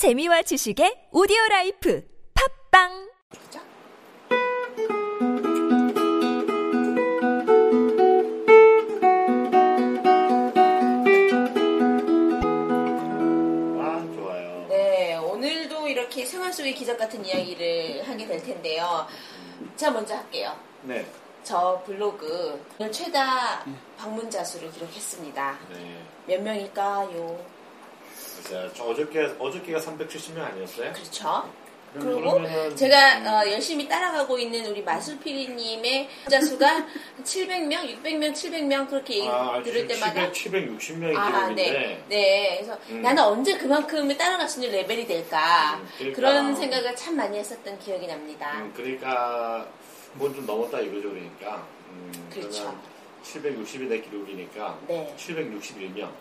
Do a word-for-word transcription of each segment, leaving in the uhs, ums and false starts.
재미와 지식의 오디오라이프 팟빵. 이렇게 생활 속의 기적 같은 이야기를 하게 될 텐데요. 제가 먼저 할게요. 네. 저 블로그 오늘 최다 방문자 수를 기록했습니다. 네. 몇 명일까요? 제가 저 어저께 어저께가 삼백칠십 명 아니었어요? 그렇죠. 그리고 그러면은... 제가 어, 열심히 따라가고 있는 우리 마술피디님의 방문자 수가 칠백 명, 육백 명, 칠백 명 그렇게 얘기 아, 들을 때마다 칠백육십 명이 아, 기록인데 네, 네. 그래서 음. 나는 언제 그만큼 따라갈 수 있는 레벨이 될까 음, 그러니까. 그런 생각을 참 많이 했었던 기억이 납니다. 음, 그러니까 뭔 좀 넘었다 이거죠. 그러니까 음, 그렇죠. 칠백육십이 내 기록이니까 네. 칠백육십일 명.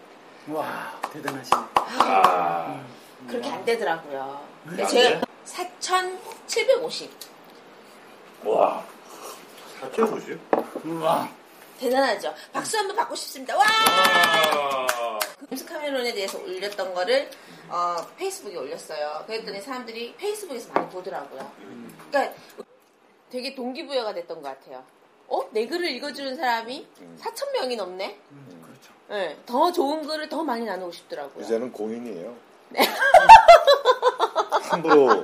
와 대단하시네. 아, 음. 그렇게 안 되더라고요. 음, 제가 사천칠백오십. 와. 사천오십? 우와. 대단하죠. 박수 한번 받고 싶습니다. 와! 금스 카메론에 대해서 올렸던 거를 어, 페이스북에 올렸어요. 그랬더니 사람들이 페이스북에서 많이 보더라고요. 그러니까 되게 동기부여가 됐던 것 같아요. 어? 내 글을 읽어주는 사람이 사천 명이 넘네? 음, 그렇죠. 네, 더 좋은 글을 더 많이 나누고 싶더라고요. 이제는 공인이에요. 네. 함부로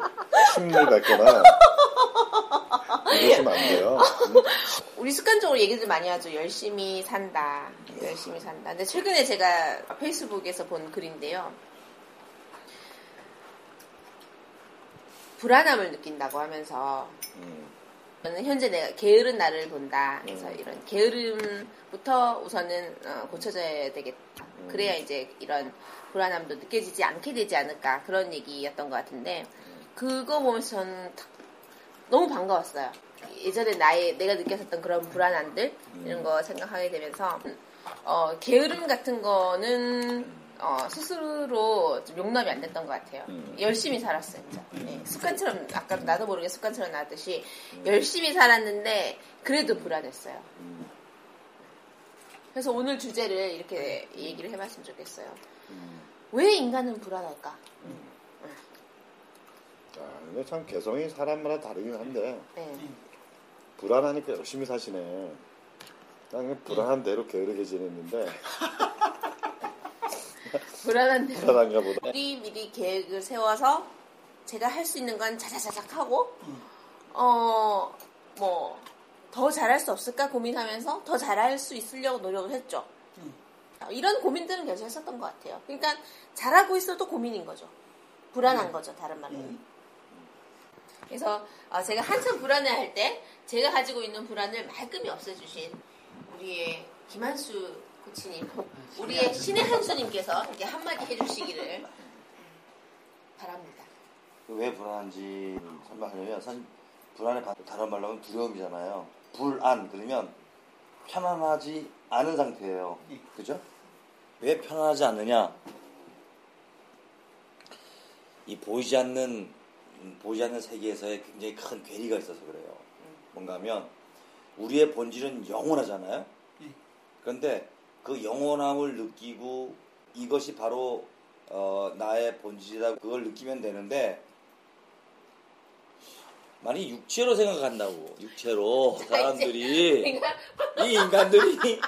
침을 뱉거나 이러시면 안 돼요. 우리 습관적으로 얘기들 많이 하죠. 열심히 산다. 열심히 산다. 근데 최근에 제가 페이스북에서 본 글인데요. 불안함을 느낀다고 하면서 음. 현재 내가 게으른 나를 본다. 그래서 음. 이런 게으름부터 우선은 고쳐져야 되겠다. 음. 그래야 이제 이런 불안함도 느껴지지 않게 되지 않을까 그런 얘기였던 것 같은데 그거 보면서 저는 너무 반가웠어요. 예전에 나의 내가 느꼈었던 그런 불안함들 이런 거 생각하게 되면서 어, 게으름 같은 거는 어, 스스로 좀 용납이 안 됐던 것 같아요. 열심히 살았어요. 네, 습관처럼 아까 나도 모르게 습관처럼 나왔듯이 열심히 살았는데 그래도 불안했어요. 그래서 오늘 주제를 이렇게 얘기를 해봤으면 좋겠어요. 왜 인간은 불안할까? 음. 아, 근데 참 개성이 사람마다 다르긴 한데 네. 불안하니까 열심히 사시네. 난 불안한 대로 게으르게 지냈는데 불안한 대로 불안한가 보다. 미리 미리 계획을 세워서 제가 할 수 있는 건 자작자작 하고 음. 어, 뭐 더 잘할 수 없을까 고민하면서 더 잘할 수 있으려고 노력을 했죠. 음. 이런 고민들은 계속 했었던 것 같아요. 그러니까 잘하고 있어도 고민인 거죠. 불안한 네. 거죠. 다른 말로. 네. 그래서 제가 한참 불안해할 때 제가 가지고 있는 불안을 말끔히 없애주신 우리의 김한수 코치님, 우리의 신의 한수님께서 이렇게 한마디 해주시기를 바랍니다. 왜 불안한지 설명하려면 사실 불안의 다른 말로 하면 두려움이잖아요. 불안 그러면 편안하지 않은 상태예요. 그죠? 왜 편안하지 않느냐? 이 보이지 않는 보이지 않는 세계에서의 굉장히 큰 괴리가 있어서 그래요. 뭔가 하면 우리의 본질은 영원하잖아요. 그런데 그 영원함을 느끼고 이것이 바로 어, 나의 본질이다. 그걸 느끼면 되는데 많이 육체로 생각한다고. 육체로 사람들이 인간. 이 인간들이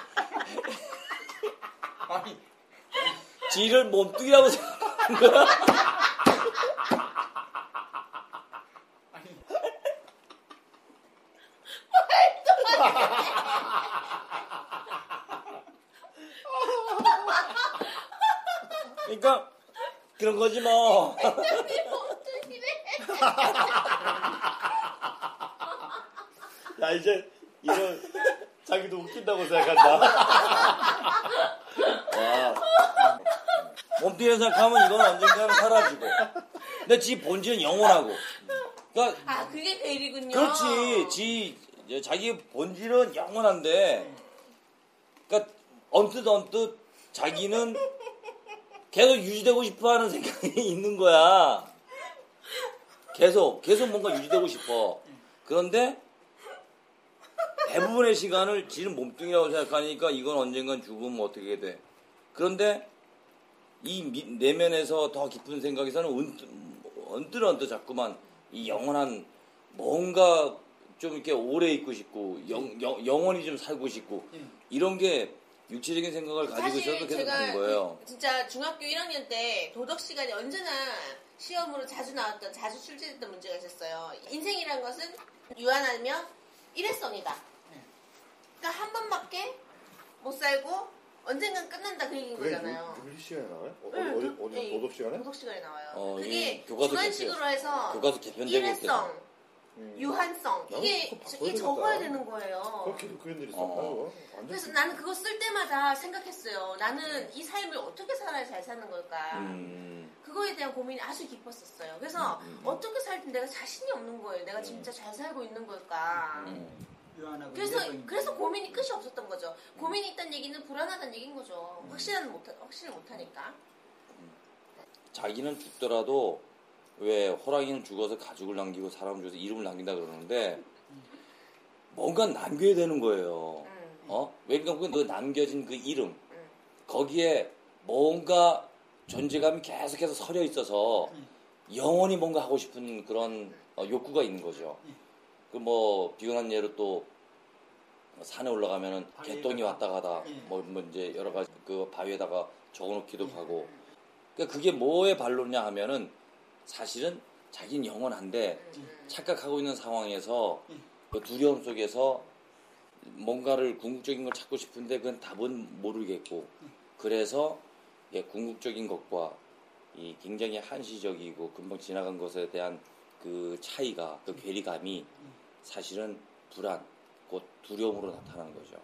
아니 지를 몸뚱이라고 생각하는 거야. 아니 말도 안 돼. 그러니까 그런 거지 뭐. 인간이 몸뚱이래. 야 이제 이런 자기도 웃긴다고 생각한다. 몸뚱이라고 생각하면 이건 언젠가는 사라지고 근데 지 본질은 영원하고 그러니까 아 그게 괴리군요. 그렇지. 지 자기 본질은 영원한데 그러니까 언뜻 언뜻 자기는 계속 유지되고 싶어하는 생각이 있는 거야. 계속 계속 뭔가 유지되고 싶어. 그런데 대부분의 시간을 지는 몸뚱이라고 생각하니까 이건 언젠간 죽으면 어떻게 돼. 그런데 이 미, 내면에서 더 깊은 생각에서는 언뜻, 언뜻 언뜻 자꾸만 이 영원한 뭔가 좀 이렇게 오래 있고 싶고 영, 영, 영원히 좀 살고 싶고 이런 게 육체적인 생각을 가지고 있어도 계속 하는 거예요. 진짜 중학교 일 학년 때 도덕 시간이 언제나 시험으로 자주 나왔던, 자주 출제됐던 문제가 있었어요. 인생이란 것은 유한하며 일회성이다. 그러니까 한 번밖에 못 살고 언젠간 끝난다, 그 얘기인 거잖아요. 그게 시간에 나와요? 어, 네, 어디, 어디, 네, 도덕 시간에? 도덕 시간에 나와요. 어, 그게 주관식으로 해서 교과서 개편되고 있어요. 음. 유한성, 이게, 이게 적어야 되는 거예요. 그렇게 그런 일이 있었다고. 그래서 나는 그거 쓸 때마다 생각했어요. 나는 이 삶을 어떻게 살아야 잘 사는 걸까. 음. 그거에 대한 고민이 아주 깊었었어요. 그래서 음. 어떻게 살든 내가 자신이 없는 거예요. 내가 진짜 잘 살고 있는 걸까. 음. 그래서 그래서 고민이 끝이 없었던 거죠. 고민이 있다는 얘기는 불안하다는 얘기인 거죠. 확실한 못 확실히 못하니까. 자기는 죽더라도 왜 호랑이는 죽어서 가죽을 남기고 사람을 죽어서 이름을 남긴다 그러는데 뭔가 남겨야 되는 거예요. 어? 왜냐면 그 남겨진 그 이름 거기에 뭔가 존재감이 계속해서 서려 있어서 영원히 뭔가 하고 싶은 그런 욕구가 있는 거죠. 그 뭐 비근한 예로 또 산에 올라가면은 개똥이 왔다 가다 뭐, 뭐 이제 여러 가지 그 바위에다가 적어놓기도 하고. 그러니까 그게 뭐에 발로냐 하면은 사실은 자기는 영원한데 착각하고 있는 상황에서 그 두려움 속에서 뭔가를 궁극적인 걸 찾고 싶은데 그건 답은 모르겠고, 그래서 예, 궁극적인 것과 이 굉장히 한시적이고 금방 지나간 것에 대한 그 차이가, 그 괴리감이 사실은 불안, 곧 두려움으로 나타나는 거죠.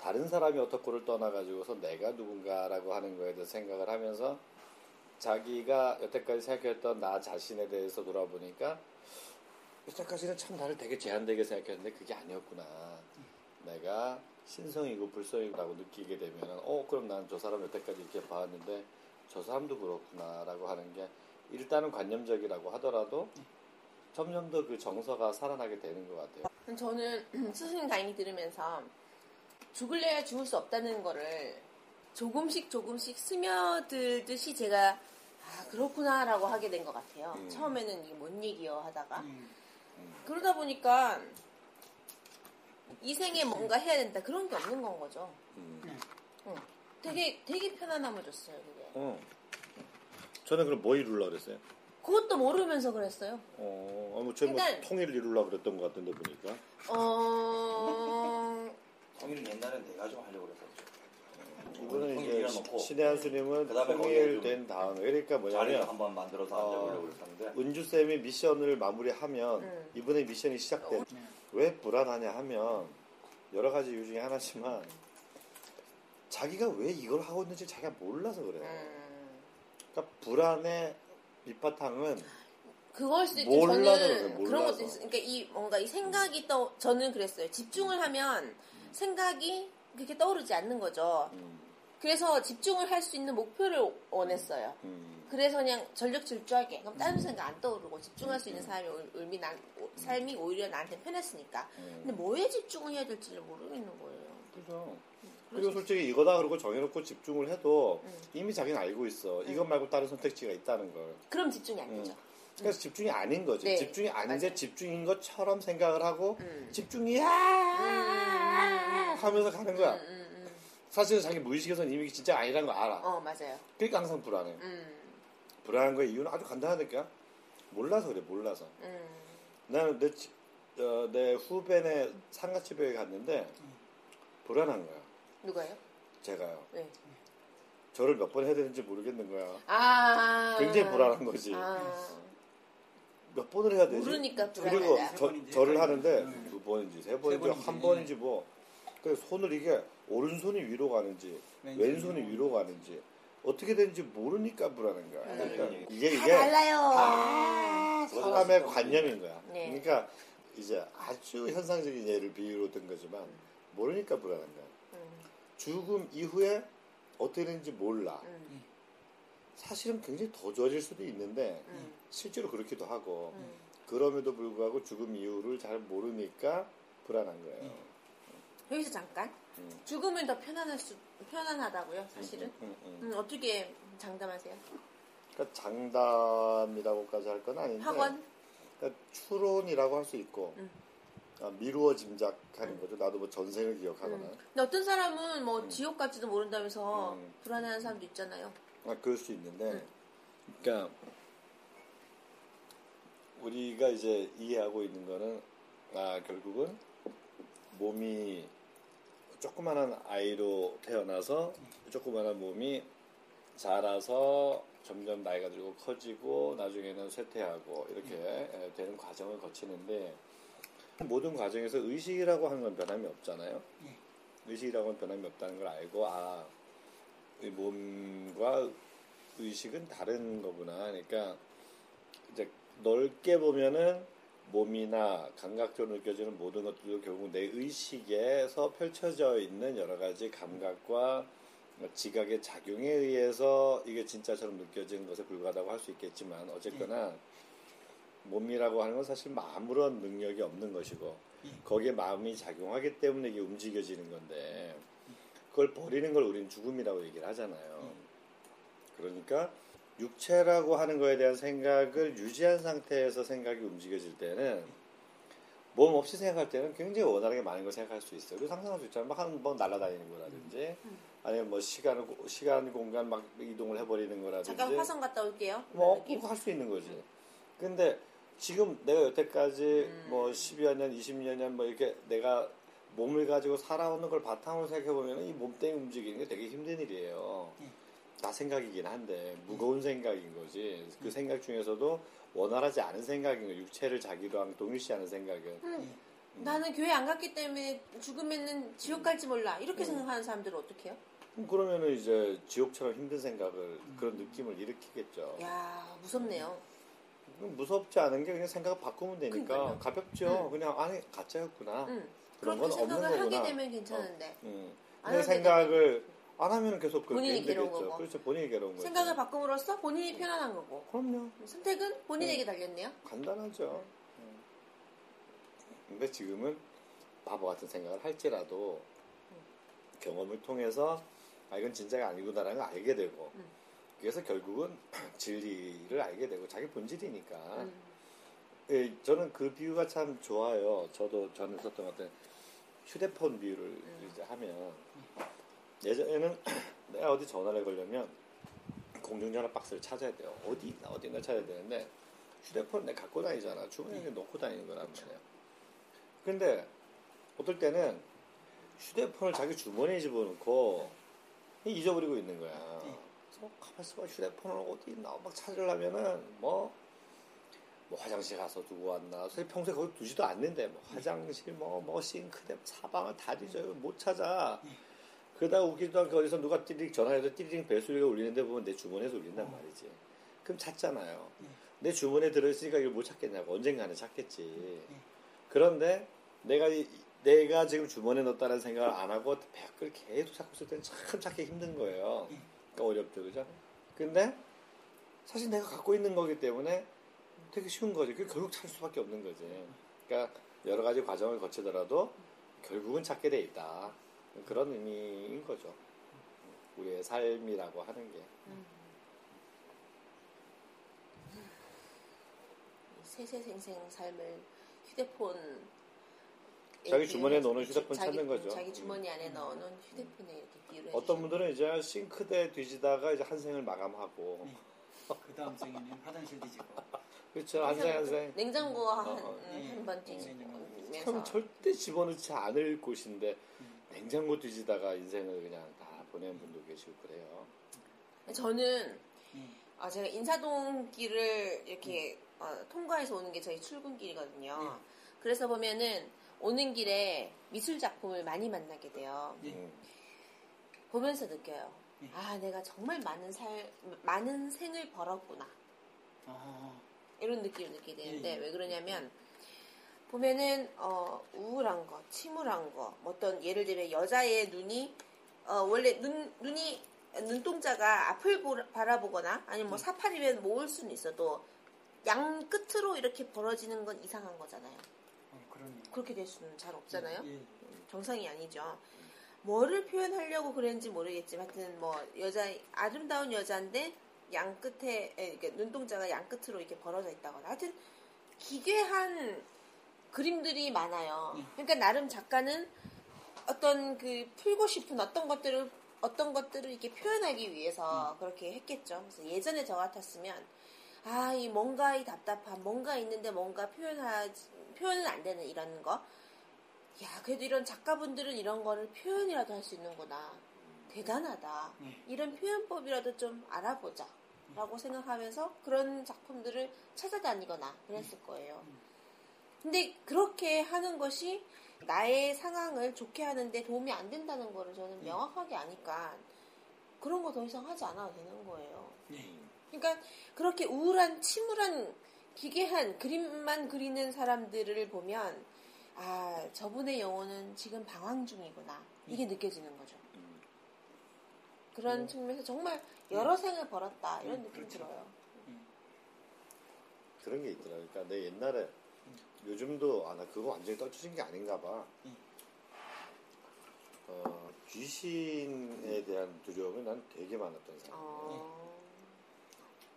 다른 사람이 어떻고를 떠나가지고서 내가 누군가라고 하는 거에 대해서 생각을 하면서 자기가 여태까지 생각했던 나 자신에 대해서 돌아보니까 여태까지는 참 나를 되게 제한되게 생각했는데 그게 아니었구나. 내가 신성이고 불성이라고 느끼게 되면 어 그럼 난 저 사람 여태까지 이렇게 봤는데 저 사람도 그렇구나라고 하는 게 일단은 관념적이라고 하더라도 점점 더 그 정서가 살아나게 되는 것 같아요. 저는 스승님 강의 들으면서 죽을래야 죽을 수 없다는 거를 조금씩 조금씩 스며들듯이 제가 아 그렇구나라고 하게 된 것 같아요. 음. 처음에는 이게 뭔 얘기여 하다가 음. 음. 그러다 보니까 이 생에 뭔가 해야 된다 그런 게 없는 건 거죠. 음. 응. 되게 되게 편안함을 줬어요. 그게. 어. 저는 그럼 뭐 이룰라 그랬어요? 그것도 모르면서 그랬어요. 어, 아무 뭐 제가 그러니까, 뭐 통일을 이룰라 그랬던 것 같은데 보니까. 어. 통일 옛날에 내가 좀 하려고 그랬었죠. 이분은 이제 신혜한 스님은 통일된 다음에 그러니까 뭐냐면 한번 만들어서 하려고 그랬는데 어, 은주 쌤이 미션을 마무리하면 음. 이분의 미션이 시작돼. 음. 왜 불안하냐 하면 여러 가지 이유 중에 하나지만. 자기가 왜 이걸 하고 있는지 자기가 몰라서 그래요. 음. 그러니까 불안의 밑바탕은 그걸 수 있죠. 저는 그래요, 그런 것도 있, 그러니까 이 뭔가 이 생각이 음. 떠 저는 그랬어요. 집중을 하면 음. 생각이 그렇게 떠오르지 않는 거죠. 음. 그래서 집중을 할 수 있는 목표를 원했어요. 음. 그래서 그냥 전력 질주하게. 그럼 다른 음. 생각 안 떠오르고 집중할 수 있는 삶이, 음. 난, 삶이 오히려 나한테 편했으니까. 음. 근데 뭐에 집중을 해야 될지를 모르겠는 거예요. 그죠. 그리고 솔직히 이거다 그러고 정해놓고 집중을 해도 음. 이미 자기는 알고 있어. 음. 이것 말고 다른 선택지가 있다는 걸. 그럼 집중이 안 되죠. 음. 그래서 음. 집중이 아닌 거지. 네. 집중이 아닌데 집중인 것처럼 생각을 하고 음. 집중이야 음. 하면서 가는 거야. 음. 음. 음. 사실은 자기 무의식에서는 이미 진짜 아니라는 걸 알아. 어, 맞아요. 그러니까 항상 불안해요. 음. 불안한 거의 이유는 아주 간단하니까 몰라서 그래. 몰라서. 음. 나는 내, 어, 내 후배네 상가집에 갔는데 음. 불안한 거야. 누가요? 제가요. 네. 저를 몇 번 해야 되는지 모르겠는 거야. 아~ 굉장히 불안한 거지. 아~ 몇 번을 해야 되지? 모르니까 불안하다. 그리고 저, 저를 하는데 음. 두 번인지 세 번인지, 세 번인지 한 번인지 뭐 그래서 손을 이게 오른손이 위로 가는지 왼손이 위로 가는지 어떻게 되는지 모르니까 불안한 거야. 음. 그러니까 이게 이게 다 달라요. 아~ 사람의 관념인 거야. 네. 그러니까 이제 아주 현상적인 예를 비유로 든 거지만 모르니까 불안한 거야. 죽음 이후에 어떻게 되는지 몰라. 음. 사실은 굉장히 더 좋아질 수도 있는데 음. 실제로 그렇기도 하고 음. 그럼에도 불구하고 죽음 이후를 잘 모르니까 불안한 거예요. 음. 여기서 잠깐 음. 죽으면 더 편안할 수, 편안하다고요, 사실은? 음, 음, 음. 음, 어떻게 장담하세요? 그러니까 장담이라고까지 할 건 아닌데. 학원? 그러니까 추론이라고 할 수 있고. 음. 아, 미루어 짐작하는 거죠. 나도 뭐 전생을 기억하거나. 음. 근데 어떤 사람은 뭐 음. 지옥 갈지도 모른다면서 음. 불안해하는 사람도 있잖아요. 아, 그럴 수 있는데. 음. 그러니까 우리가 이제 이해하고 있는 거는 아 결국은 몸이 조그만한 아이로 태어나서 조그만한 몸이 자라서 점점 나이가 들고 커지고 나중에는 쇠퇴하고 이렇게 음. 되는 과정을 거치는데. 모든 과정에서 의식이라고 하는 건 변함이 없잖아요. 네. 의식이라고 하는 변함이 없다는 걸 알고 아, 이 몸과 의식은 다른 거구나. 그러니까 이제 넓게 보면은 몸이나 감각적으로 느껴지는 모든 것들도 결국 내 의식에서 펼쳐져 있는 여러 가지 감각과 지각의 작용에 의해서 이게 진짜처럼 느껴지는 것에 불과하다고 할 수 있겠지만 어쨌거나 네. 몸이라고 하는 건 사실 아무런 능력이 없는 것이고 거기에 마음이 작용하기 때문에 이게 움직여지는 건데 그걸 버리는 걸 우리는 죽음이라고 얘기를 하잖아요. 그러니까 육체라고 하는 거에 대한 생각을 유지한 상태에서 생각이 움직여질 때는 몸 없이 생각할 때는 굉장히 원활하게 많은 걸 생각할 수 있어요. 그리고 상상할 수 있잖아요. 막 한 번 날아다니는 거라든지 아니면 뭐 시간, 시간 공간 막 이동을 해버리는 거라든지 잠깐 화성 갔다 올게요. 뭐 꼭 할 수 있는 거지. 근데 지금 내가 여태까지 음. 뭐 십여 년, 이십여 년 뭐 이렇게 내가 몸을 가지고 살아오는 걸 바탕으로 생각해보면 이 몸 때문에 움직이는 게 되게 힘든 일이에요. 음. 나 생각이긴 한데 무거운 음. 생각인 거지. 그 음. 생각 중에서도 원활하지 않은 생각인 거예요. 육체를 자기랑 동일시하는 생각은. 음. 음. 나는 교회 안 갔기 때문에 죽으면 지옥 갈지 몰라. 이렇게 음. 생각하는 사람들은 어떻게 해요? 그러면 이제 지옥처럼 힘든 생각을 음. 그런 느낌을 일으키겠죠. 야 무섭네요. 무섭지 않은 게 그냥 생각을 바꾸면 되니까 그러니까요. 가볍죠. 응. 그냥 안에 가짜였구나. 응. 그런 건 없는 거구나. 그렇게 생각을 하게 되면 괜찮은데. 어. 응. 내 생각을 안 하면 계속 그렇게 본인이 괴로운 거고. 그렇죠. 본인이 괴로운 거죠. 생각을 바꿈으로써 본인이 응. 편안한 거고. 그럼요. 선택은 본인에게 응. 달렸네요. 간단하죠. 응. 근데 지금은 바보 같은 생각을 할지라도 응. 경험을 통해서 아 이건 진짜가 아니구나라는 걸 알게 되고 응. 그래서 결국은 진리를 알게 되고 자기 본질이니까. 음. 예, 저는 그 비유가 참 좋아요. 저도 전에 썼던 어떤 휴대폰 비유를 음. 이제 하면 예전에는 내가 어디 전화를 걸려면 공중전화 박스를 찾아야 돼요. 어디 있나 어디 있나 찾아야 되는데 휴대폰을 내가 갖고 다니잖아. 주머니에 네. 넣고 다니는 거란 말이에요. 근데 어떨 때는 휴대폰을 자기 주머니에 집어넣고 잊어버리고 있는 거야. 네. 뭐 가만있어봐 휴대폰을 어디 있나 막 찾으려면은 뭐, 뭐 화장실 가서 두고 왔나 사실 평소에 거기 두지도 않는데 뭐 화장실 뭐, 뭐 싱크대 사방을 다 뒤져요. 못 찾아. 그러다가 웃기지도 않게 어디서 누가 띠릭 전화해서 띠릭 벨소리가 울리는데 보면 내 주머니에서 울린단 말이지. 그럼 찾잖아요. 내 주머니에 들어있으니까 이걸 못 찾겠냐고. 언젠가는 찾겠지. 그런데 내가 이, 내가 지금 주머니에 넣었다는 생각을 안 하고 백을 계속 찾고 있을 때는 참 찾기 힘든 거예요. 어렵죠, 그죠? 근데 사실 내가 갖고 있는 거기 때문에 되게 쉬운 거지. 그 결국 찾을 수밖에 없는 거지. 그러니까 여러 가지 과정을 거치더라도 결국은 찾게 돼 있다. 그런 의미인 거죠. 우리의 삶이라고 하는 게. 음. 세세생생 삶을 휴대폰 자기 주머니에 넣는 휴대폰 자기, 찾는 거죠. 자기 주머니 안에 넣는 휴대폰에 이렇게 비유를 어떤 해주시면. 분들은 이제 싱크대 뒤지다가 이제 한 생을 마감하고 네. 그 다음 생에는 화장실 뒤지고 그렇죠. 한 생 한 생 냉장고 한 번 뒤지고 그럼 절대 집어넣지 않을 곳인데 음. 냉장고 뒤지다가 인생을 그냥 다 보내는 분도 계시고 그래요. 저는 음. 아, 제가 인사동길을 이렇게 음. 어, 통과해서 오는 게 저희 출근길이거든요. 네. 그래서 보면은 오는 길에 미술 작품을 많이 만나게 돼요. 예. 보면서 느껴요. 예. 아, 내가 정말 많은 살, 많은 생을 벌었구나. 아. 이런 느낌을 느끼게 되는데 예. 왜 그러냐면 보면은 어, 우울한 거, 침울한 거, 어떤 예를 들면 여자의 눈이 어, 원래 눈 눈이 눈동자가 앞을 보라, 바라보거나 아니면 뭐 사파리면 모을 수는 있어도 양 끝으로 이렇게 벌어지는 건 이상한 거잖아요. 그렇게 될 수는 잘 없잖아요. 예, 예. 정상이 아니죠. 뭐를 표현하려고 그랬는지 모르겠지만, 하여튼 뭐 여자 아름다운 여자인데 양 끝에 이렇게 눈동자가 양 끝으로 이렇게 벌어져 있다거나, 하여튼 기괴한 그림들이 많아요. 그러니까 나름 작가는 어떤 그 풀고 싶은 어떤 것들을 어떤 것들을 이렇게 표현하기 위해서 음. 그렇게 했겠죠. 그래서 예전에 저 같았으면 아, 이 뭔가 이 답답함, 뭔가 있는데 뭔가 표현하지, 표현은 안 되는 이런 거. 야, 그래도 이런 작가분들은 이런 거를 표현이라도 할 수 있는구나. 대단하다. 네. 이런 표현법이라도 좀 알아보자. 네. 라고 생각하면서 그런 작품들을 찾아다니거나 그랬을 거예요. 네. 근데 그렇게 하는 것이 나의 상황을 좋게 하는데 도움이 안 된다는 거를 저는 명확하게 아니까 그런 거 더 이상 하지 않아도 되는 거예요. 네. 그러니까 그렇게 우울한, 침울한, 기괴한 그림만 그리는 사람들을 보면 아, 저분의 영혼은 지금 방황 중이구나. 이게 네. 느껴지는 거죠. 음. 그런 음. 측면에서 정말 여러 음. 생을 벌었다. 이런 음, 느낌이 그렇죠. 들어요. 음. 그런 게 있더라. 그러니까 내 옛날에 음. 요즘도 아, 나 그거 완전히 떨쳐진 게 아닌가 봐. 음. 어, 귀신에 대한 두려움이 난 되게 많았던 사람이에요. 어.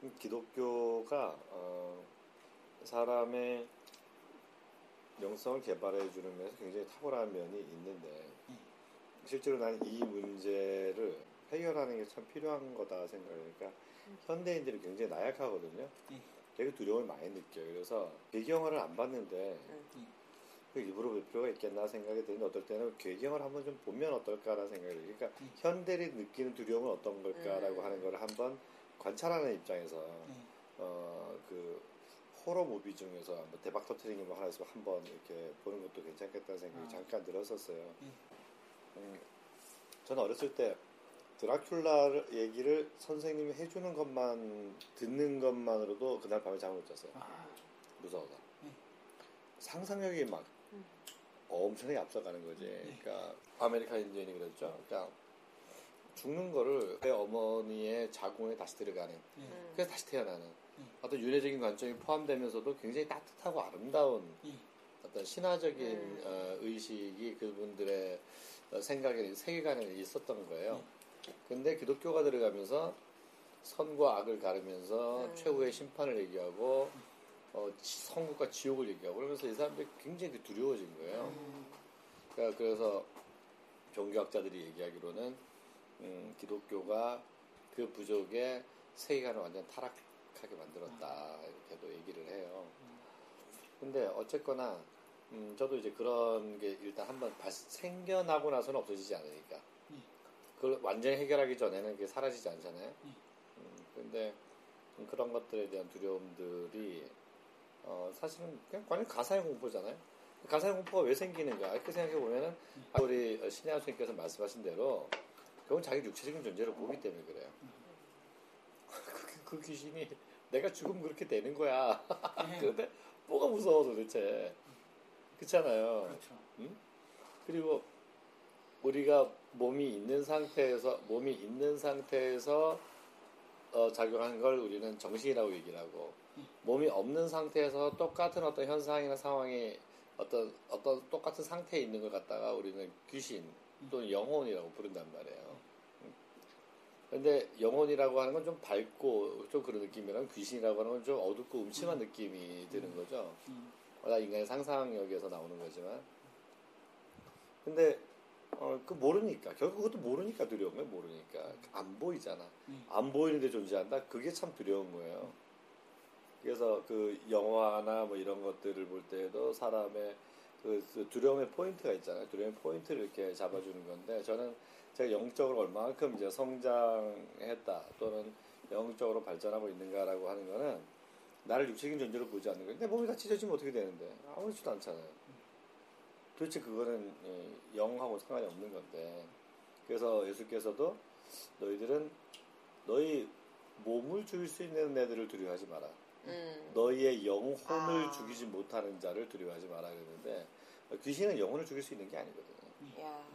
음. 기독교가 어, 사람의 영성을 개발해주는 면에서 굉장히 탁월한 면이 있는데 실제로 난 이 문제를 해결하는 게 참 필요한 거다 생각하니까 현대인들이 굉장히 나약하거든요. 되게 두려움을 많이 느껴요. 그래서 괴경화를 안 봤는데 일부러 볼 필요가 있겠나 생각이 드는데 어떨 때는 괴경화를 한번 좀 보면 어떨까라는 생각이 들어요. 그러니까 현대인이 느끼는 두려움은 어떤 걸까라고 하는 걸 한번 관찰하는 입장에서 어, 그 호러 무비 중에서 뭐 대박 터트리는 거 하나 있으면 한번 이렇게 보는 것도 괜찮겠다는 생각이 아. 잠깐 들었었어요. 음. 음, 저는 어렸을 때 드라큘라 얘기를 선생님이 해주는 것만 듣는 것만으로도 그날 밤에 잠을 못 잤어요. 아. 무서워서. 음. 상상력이 막 음. 엄청나게 앞서가는 거지. 음. 그러니까 아메리칸 인디언이 그랬죠. 그러니까 죽는 거를 내 어머니의 자궁에 다시 들어가는. 음. 그래서 다시 태어나는. 어떤 윤회적인 관점이 포함되면서도 굉장히 따뜻하고 아름다운 예. 어떤 신화적인 음. 어, 의식이 그분들의 생각에 세계관에 있었던 거예요. 예. 근데 기독교가 들어가면서 선과 악을 가르면서 음. 최후의 심판을 얘기하고 어, 천국과 지옥을 얘기하고 그러면서 이 사람들이 굉장히 두려워진 거예요. 음. 그러니까 그래서 종교학자들이 얘기하기로는 음, 기독교가 그 부족의 세계관을 완전 타락 하게 만들었다 이렇게도 얘기를 해요. 근데 어쨌거나 음, 저도 이제 그런 게 일단 한번 생겨나고 나서는 없어지지 않으니까 그걸 완전히 해결하기 전에는 그게 사라지지 않잖아요. 음, 근데 그런 것들에 대한 두려움들이 어, 사실은 그냥 완전 가상의 공포잖아요. 가상의 공포가 왜 생기는가 이렇게 생각해 보면은 우리 신혜한 선생님께서 말씀하신 대로 결국 자기 육체적인 존재를 보기 때문에 그래요. 그 귀신이 내가 죽으면 그렇게 되는 거야. 그런데 뭐가 무서워 도대체. 그렇잖아요. 그렇죠. 응? 그리고 우리가 몸이 있는 상태에서 몸이 있는 상태에서 어, 작용하는 걸 우리는 정신이라고 얘기를 하고 몸이 없는 상태에서 똑같은 어떤 현상이나 상황이 어떤 어떤 똑같은 상태에 있는 걸 갖다가 우리는 귀신 또는 영혼이라고 부른단 말이에요. 근데 영혼이라고 하는 건 좀 밝고 좀 그런 느낌이랑 귀신이라고 하는 건 좀 어둡고 음침한 음. 느낌이 드는 거죠. 음. 다 인간의 상상력에서 나오는 거지만. 근데 어, 그 모르니까 결국 그것도 모르니까 두려운 거예요. 모르니까 안 보이잖아. 음. 안 보이는데 존재한다. 그게 참 두려운 거예요. 그래서 그 영화나 뭐 이런 것들을 볼 때에도 사람의 그 두려움의 포인트가 있잖아요. 두려움의 포인트를 이렇게 잡아주는 건데 저는. 제가 영적으로 얼마만큼 이제 성장했다 또는 영적으로 발전하고 있는가라고 하는 거는 나를 육체적인 존재로 보지 않는 거예요. 내 몸이 다 찢어지면 어떻게 되는데 아무렇지도 않잖아요. 도대체 그거는 영하고 상관이 없는 건데 그래서 예수께서도 너희들은 너희 몸을 죽일 수 있는 애들을 두려워하지 마라. 음. 너희의 영혼을 아. 죽이지 못하는 자를 두려워하지 마라 그랬는데 귀신은 영혼을 죽일 수 있는 게 아니거든요. 야.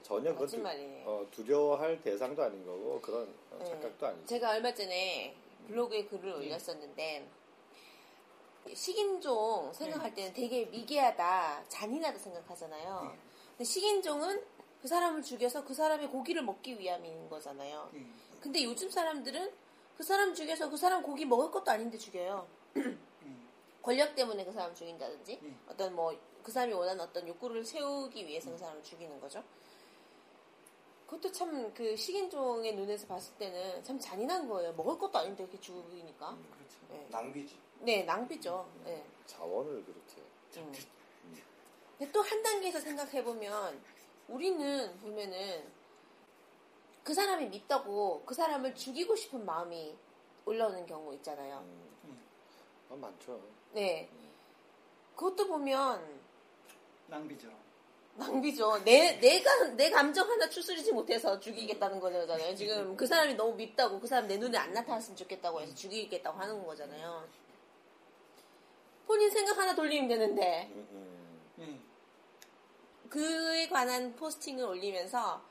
그러니까 전혀 그 어, 두려워할 대상도 아닌 거고 그런 어, 착각도 네. 아니죠. 제가 얼마 전에 블로그에 글을 음. 올렸었는데 식인종 생각할 때는 되게 미개하다, 잔인하다 생각하잖아요. 네. 근데 식인종은 그 사람을 죽여서 그 사람의 고기를 먹기 위함인 거잖아요. 네. 근데 요즘 사람들은 그 사람 죽여서 그 사람 고기 먹을 것도 아닌데 죽여요. 권력 때문에 그 사람 죽인다든지, 네. 어떤 뭐, 그 사람이 원하는 어떤 욕구를 채우기 위해서 그 사람을 죽이는 거죠. 그것도 참 그 식인종의 눈에서 봤을 때는 참 잔인한 거예요. 먹을 것도 아닌데 이렇게 죽으니까. 음, 그렇죠. 네. 낭비지. 네, 낭비죠. 네. 자원을 그렇게. 음. 근데 또 한 단계에서 생각해보면, 우리는 보면은 그 사람이 밉다고 그 사람을 죽이고 싶은 마음이 올라오는 경우 있잖아요. 음. 어, 많죠. 네. 그것도 보면 낭비죠. 낭비죠. 내 내가 내 감정 하나 추스리지 못해서 죽이겠다는 거잖아요. 지금 그 사람이 너무 밉다고 그 사람 내 눈에 안 나타났으면 좋겠다고 해서 죽이겠다고 하는 거잖아요. 본인 생각 하나 돌리면 되는데 그에 관한 포스팅을 올리면서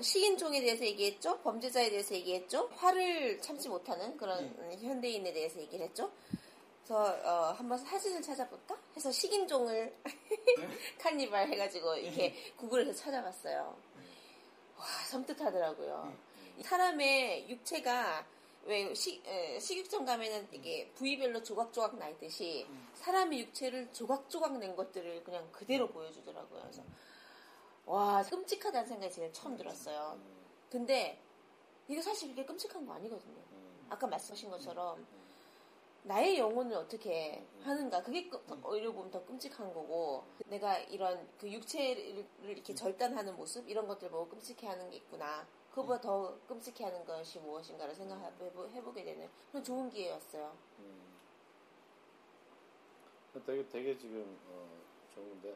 식인종에 대해서 얘기했죠. 범죄자에 대해서 얘기했죠. 화를 참지 못하는 그런 현대인에 대해서 얘기를 했죠. 그래서 어, 한번 사진을 찾아볼까? 해서 식인종을 카니발 해가지고 이렇게 구글에서 찾아봤어요. 와, 섬뜩하더라고요. 사람의 육체가 왜 시, 에, 식육점 가면은 이게 부위별로 조각조각 나 있듯이 사람의 육체를 조각조각 낸 것들을 그냥 그대로 보여주더라고요. 그래서 와, 끔찍하다는 생각이 제일 처음 들었어요. 근데 이거 사실 이렇게 끔찍한 거 아니거든요. 아까 말씀하신 것처럼 나의 영혼을 어떻게 하는가, 그게 오히려 보면 더 끔찍한 거고, 내가 이런 그 육체를 이렇게 절단하는 모습 이런 것들 보고 끔찍해하는 게 있구나, 그거보다 더 끔찍해하는 것이 무엇인가를 생각해보게 되는 그런 좋은 기회였어요. 음. 되게 되게 지금 어, 좋은데,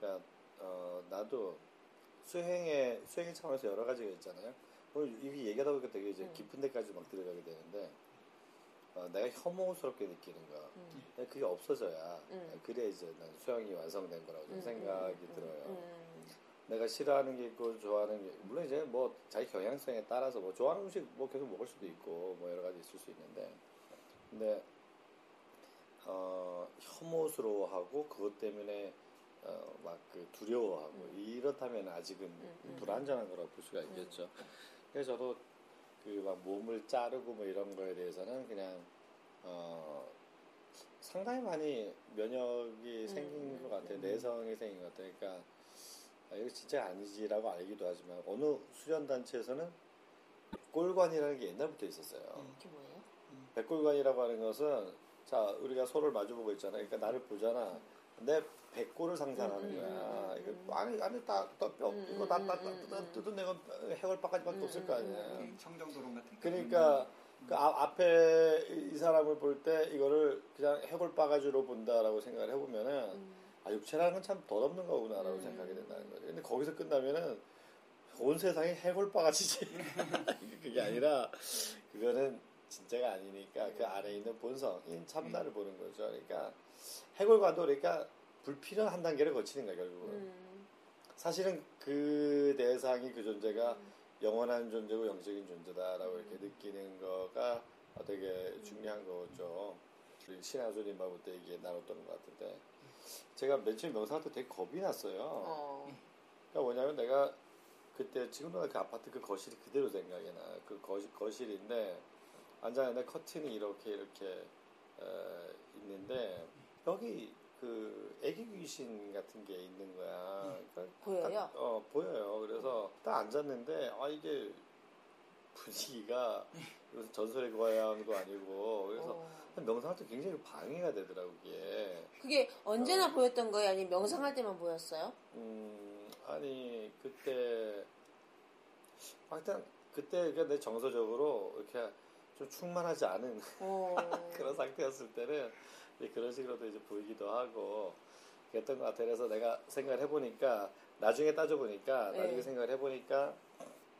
그러니까 어, 나도 수행의 수행의 차원에서 여러 가지가 있잖아요. 오늘 이게 얘기하다 보니까 되게 이제 깊은 데까지 막 들어가게 되는데. 어, 내가 혐오스럽게 느끼는 거, 음. 그게 없어져야 음. 그래 이제 난 수양이 완성된 거라고 좀 음. 생각이 음. 들어요. 음. 내가 싫어하는 게 있고 좋아하는 게, 물론 이제 뭐 자기 경향성에 따라서 뭐 좋아하는 음식 뭐 계속 먹을 수도 있고 뭐 여러 가지 있을 수 있는데, 근데 어, 혐오스러워하고 그것 때문에 어, 막 그 두려워하고 음. 이렇다면 아직은 음. 불안전한 거라고 볼 수가 있겠죠. 음. 그래서 저도 그 막 몸을 자르고 뭐 이런 거에 대해서는 그냥 어 상당히 많이 면역이 생긴 음, 것 같아요. 음. 내성이 생긴 것 같아요. 그러니까 아, 이거 진짜 아니지라고 알기도 하지만 어느 수련단체에서는 백골관이라는 게 옛날부터 있었어요. 이게 뭐예요? 백골관이라고 하는 것은, 자, 우리가 서로를 마주보고 있잖아. 그러니까 나를 보잖아. 내 백골을 상상하는 거야. 이거 안에 안에 다 뼈 이거 다 다 뜯어내고 해골뼈까지밖에 없을 거 아니야. 청정도론 같은. 그러니까 그 앞에 이 사람을 볼 때 이거를 그냥 해골바가지로 본다라고 생각을 해보면은, 아, 육체라는 건 참 덧없는 거구나라고 생각이 된다는 거지. 근데 거기서 끝나면은 온 세상이 해골바가지지. 그게 아니라 그거는 진짜가 아니니까 그 안에 있는 본성인 참나를 보는 거죠. 그러니까. 해골과도 그러니까 불필요한 한 단계를 거치는 거야, 결국은. 음. 사실은 그 대상이, 그 존재가 음. 영원한 존재고 영적인 존재다라고 음. 이렇게 느끼는 거가 되게 음. 중요한 거죠. 우리 신하수님하고 때 얘기 나눴던 것 같은데, 제가 맨 처음 명상할 때 되게 겁이 났어요. 어. 그러니까 뭐냐면 내가 그때 지금도 그 아파트 그 거실이 그대로 생각이 나. 그 거실, 거실인데 앉아있는데 커튼이 이렇게 이렇게 에, 있는데 여기 그 애기 귀신 같은 게 있는 거야. 그러니까 보여요? 딱, 어, 보여요. 그래서 딱 앉았는데, 아, 이게 분위기가 무슨 전설의 고향도 아니고, 그래서 어. 명상할 때 굉장히 방해가 되더라고, 그게. 그게 언제나 어. 보였던 거예요? 아니면 명상할 때만 보였어요? 음, 아니, 그때, 일단, 그때 내 정서적으로 이렇게 좀 충만하지 않은 어. 그런 상태였을 때는 그런 식으로도 이제 보이기도 하고 그랬던 것 같아요. 그래서 내가 생각을 해보니까, 나중에 따져보니까, 네. 나중에 생각을 해보니까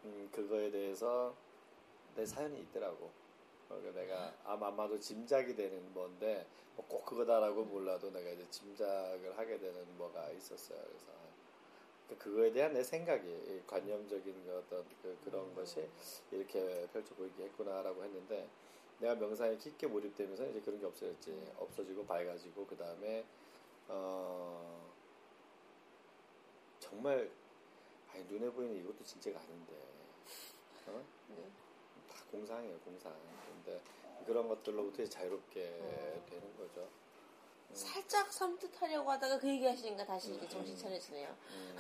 음, 그거에 대해서 내 사연이 있더라고. 그러니까 내가 아마, 아마도 짐작이 되는 건데 뭐 꼭 그거다라고 몰라도 내가 이제 짐작을 하게 되는 뭐가 있었어요. 그래서 그거에 대한 내 생각이, 관념적인 어떤 그, 그런 음. 것이 이렇게 펼쳐 보이게 했구나라고 했는데, 내가 명상에 깊게 몰입되면서 이제 그런 게 없어졌지. 없어지고 밝아지고, 그 다음에 어 정말 아니, 눈에 보이는 이것도 진짜가 아닌데 어? 네. 다 공상이에요, 공상. 근데 그런 것들로부터 자유롭게 어. 되는 거죠. 음. 살짝 섬뜩하려고 하다가 그 얘기 하시니까 다시 이렇게 정신 차려지네요. 음.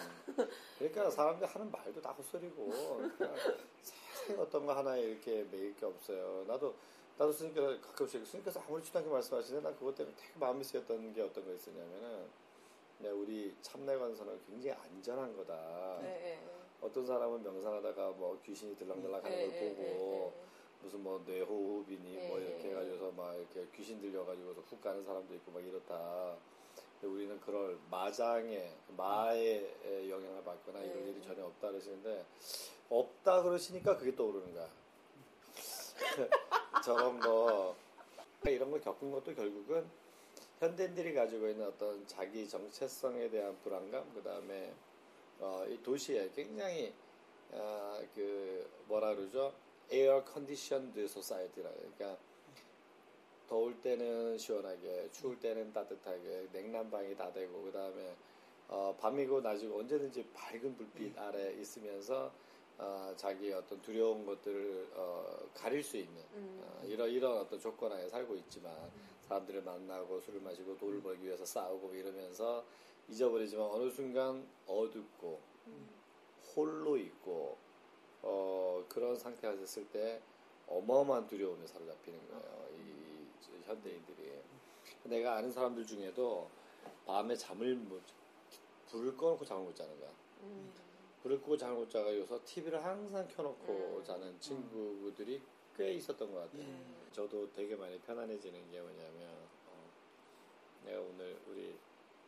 그러니까 사람들 하는 말도 다 헛소리고 세상에 어떤 거 하나에 이렇게 매일 게 없어요. 나도 나도 스님께서 가끔씩 스님께서 아무리 추하게 말씀하시는데 난 그것 때문에 되게 마음이 쓰였던 게 어떤 거였었냐면은 우리 참내관선은 굉장히 안전한 거다. 네, 네. 어떤 사람은 명상하다가 뭐 귀신이 들락날락 하는 네, 걸 네, 보고 네, 네, 네. 무슨 뭐 뇌호흡이니 네, 뭐 이렇게 해가지고서 막 이렇게 귀신 들려가지고서 훅 가는 사람도 있고 막 이렇다. 근데 우리는 그럴 마장의 마의 네. 영향을 받거나 이런 네. 일이 전혀 없다 그러시는데 없다 그러시니까 그게 떠오르는 거야. 저런 거 이런 걸 겪은 것도 결국은 현대인들이 가지고 있는 어떤 자기 정체성에 대한 불안감, 그 다음에 어, 이 도시에 굉장히 어, 그 뭐라 그러죠? 에어 컨디션드 소사이어티라. 그러니까 더울 때는 시원하게, 추울 때는 따뜻하게, 냉난방이 다 되고, 그 다음에 어, 밤이고 낮이고 언제든지 밝은 불빛 아래 있으면서 어, 자기 어떤 두려운 것들을 어, 가릴 수 있는 음. 어, 이런 이런 어떤 조건 안에 살고 있지만 음. 사람들을 만나고 술을 마시고 돈을 벌기 위해서 싸우고 이러면서 잊어버리지만 어느 순간 어둡고 음. 홀로 있고 어, 그런 상태가 됐을 때 어마어마한 두려움에 사로잡히는 거예요. 이, 이 현대인들이. 내가 아는 사람들 중에도 밤에 잠을 못 불을 꺼놓고 잠을 못 자는 거야. 음. 불을 끄고 잠을 못 자가 요서 티비를 항상 켜놓고 음. 자는 친구들이 꽤 있었던 것 같아요. 음. 저도 되게 많이 편안해지는 게 뭐냐면 어, 내가 오늘 우리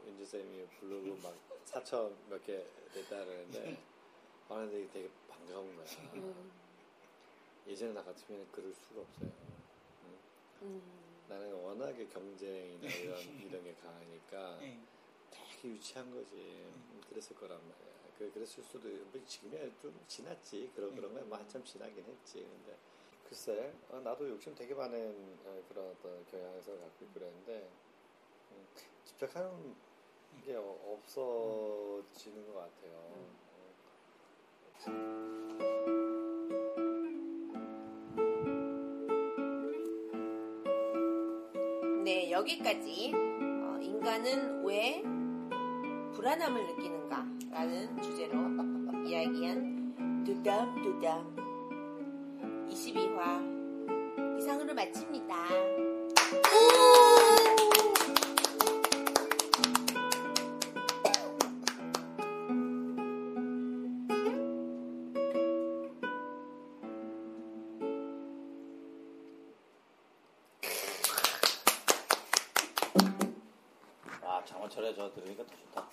은지쌤이 부르고 막 사천 몇 개 됐다 그러는데 아, 되게, 되게 반가운 거야. 음. 예전에 나 같으면 그럴 수가 없어요. 응? 음. 나는 워낙에 경쟁이나 이런, 이런 게 강하니까 되게 유치한 거지. 그랬을 거란 말이야. 그, 그랬을 수도, 지금이야 좀 지났지. 그런, 그런 거야. 뭐 한참 지나긴 했지. 근데, 글쎄, 어, 나도 욕심 되게 많은 어, 그런 어떤 경향에서 갖고 있고 그랬는데, 음, 집착하는 게 어, 없어지는 것 같아요. 음. 네, 여기까지 어, 인간은 왜 불안함을 느끼는가 라는 주제로 이야기한 두담 두담 이십이 화 이상으로 마칩니다. 장어철에 저 들으니까 더 좋다.